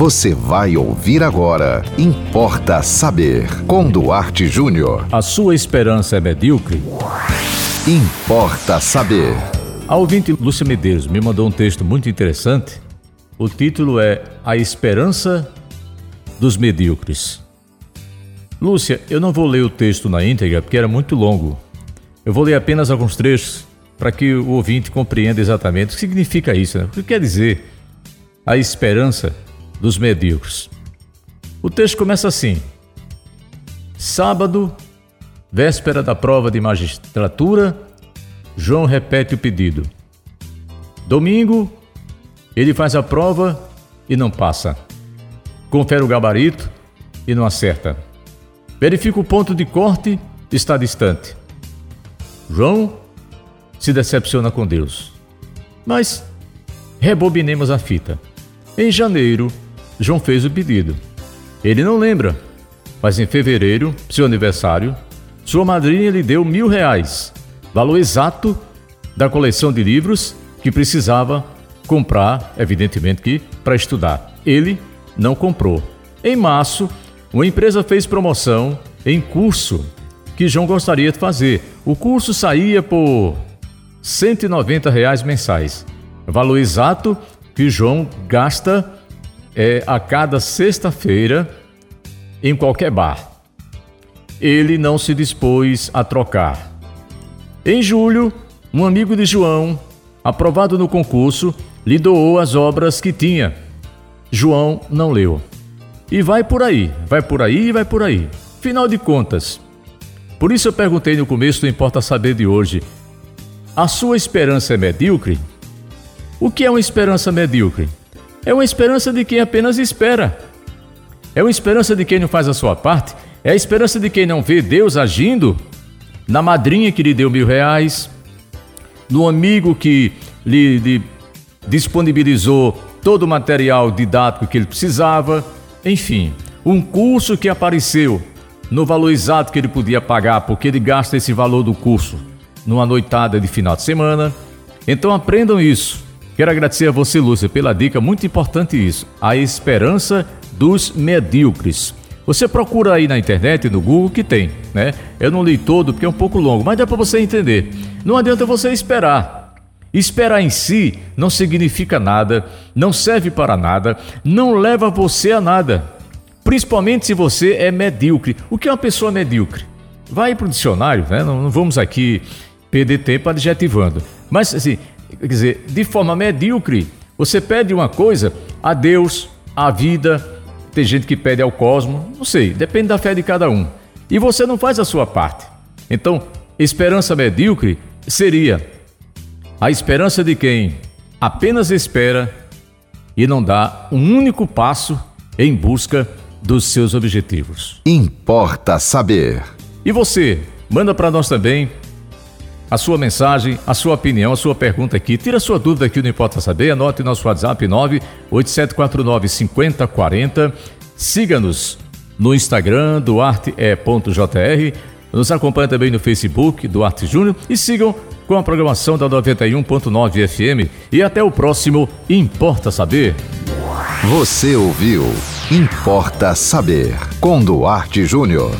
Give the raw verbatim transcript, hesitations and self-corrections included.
Você vai ouvir agora Importa Saber, com Duarte Júnior. A sua esperança é medíocre? Importa Saber. A ouvinte Lúcia Medeiros me mandou um texto muito interessante. O título é A Esperança dos Medíocres. Lúcia, eu não vou ler o texto na íntegra porque era muito longo. Eu vou ler apenas alguns trechos para que o ouvinte compreenda exatamente o que significa isso, né? O que quer dizer a esperança dos medíocres. O texto começa assim: sábado, véspera da prova de magistratura, João repete o pedido. Domingo, ele faz a prova e não passa. Confere o gabarito e não acerta. Verifica o ponto de corte, está distante. João se decepciona com Deus. Mas rebobinemos a fita. Em janeiro, João fez o pedido. Ele não lembra, mas em fevereiro, seu aniversário, sua madrinha lhe deu mil reais, valor exato da coleção de livros que precisava comprar, evidentemente que para estudar. Ele não comprou. Em março, uma empresa fez promoção em curso que João gostaria de fazer. O curso saía por cento e noventa reais mensais, valor exato que João gasta é, a cada sexta-feira em qualquer bar. Ele não se dispôs a trocar. Em julho, um amigo de João, aprovado no concurso, lhe doou as obras que tinha. João não leu. E vai por aí, vai por aí e vai por aí. Final de contas. Por isso eu perguntei no começo do Importa Saber de hoje: a sua esperança é medíocre? O que é uma esperança medíocre? É uma esperança de quem apenas espera. É uma esperança de quem não faz a sua parte. É a esperança de quem não vê Deus agindo na madrinha que lhe deu mil reais, no amigo que lhe, lhe disponibilizou todo o material didático que ele precisava. Enfim, um curso que apareceu no valor exato que ele podia pagar, porque ele gasta esse valor do curso numa noitada de final de semana. Então aprendam isso. Quero agradecer a você, Lúcia, pela dica, muito importante isso. A esperança dos medíocres. Você procura aí na internet, no Google, que tem, né? Eu não li todo porque é um pouco longo, mas dá para você entender. Não adianta você esperar. Esperar em si não significa nada, não serve para nada, não leva você a nada. Principalmente se você é medíocre. O que é uma pessoa medíocre? Vai para o dicionário, né? Não, não vamos aqui perder tempo adjetivando. Mas, assim, quer dizer, de forma medíocre, você pede uma coisa a Deus, à vida, tem gente que pede ao cosmos, não sei, depende da fé de cada um. E você não faz a sua parte. Então, esperança medíocre seria a esperança de quem apenas espera e não dá um único passo em busca dos seus objetivos. Importa Saber. E você, manda para nós também a sua mensagem, a sua opinião, a sua pergunta aqui. Tira a sua dúvida aqui no Importa Saber. Anote nosso WhatsApp nove oito sete quatro nove cinco zero quatro zero. Siga-nos no Instagram, duarte e ponto j r. Nos acompanhe também no Facebook, Duarte Júnior. E sigam com a programação da noventa e um ponto nove F M. E até o próximo Importa Saber. Você ouviu Importa Saber, com Duarte Júnior.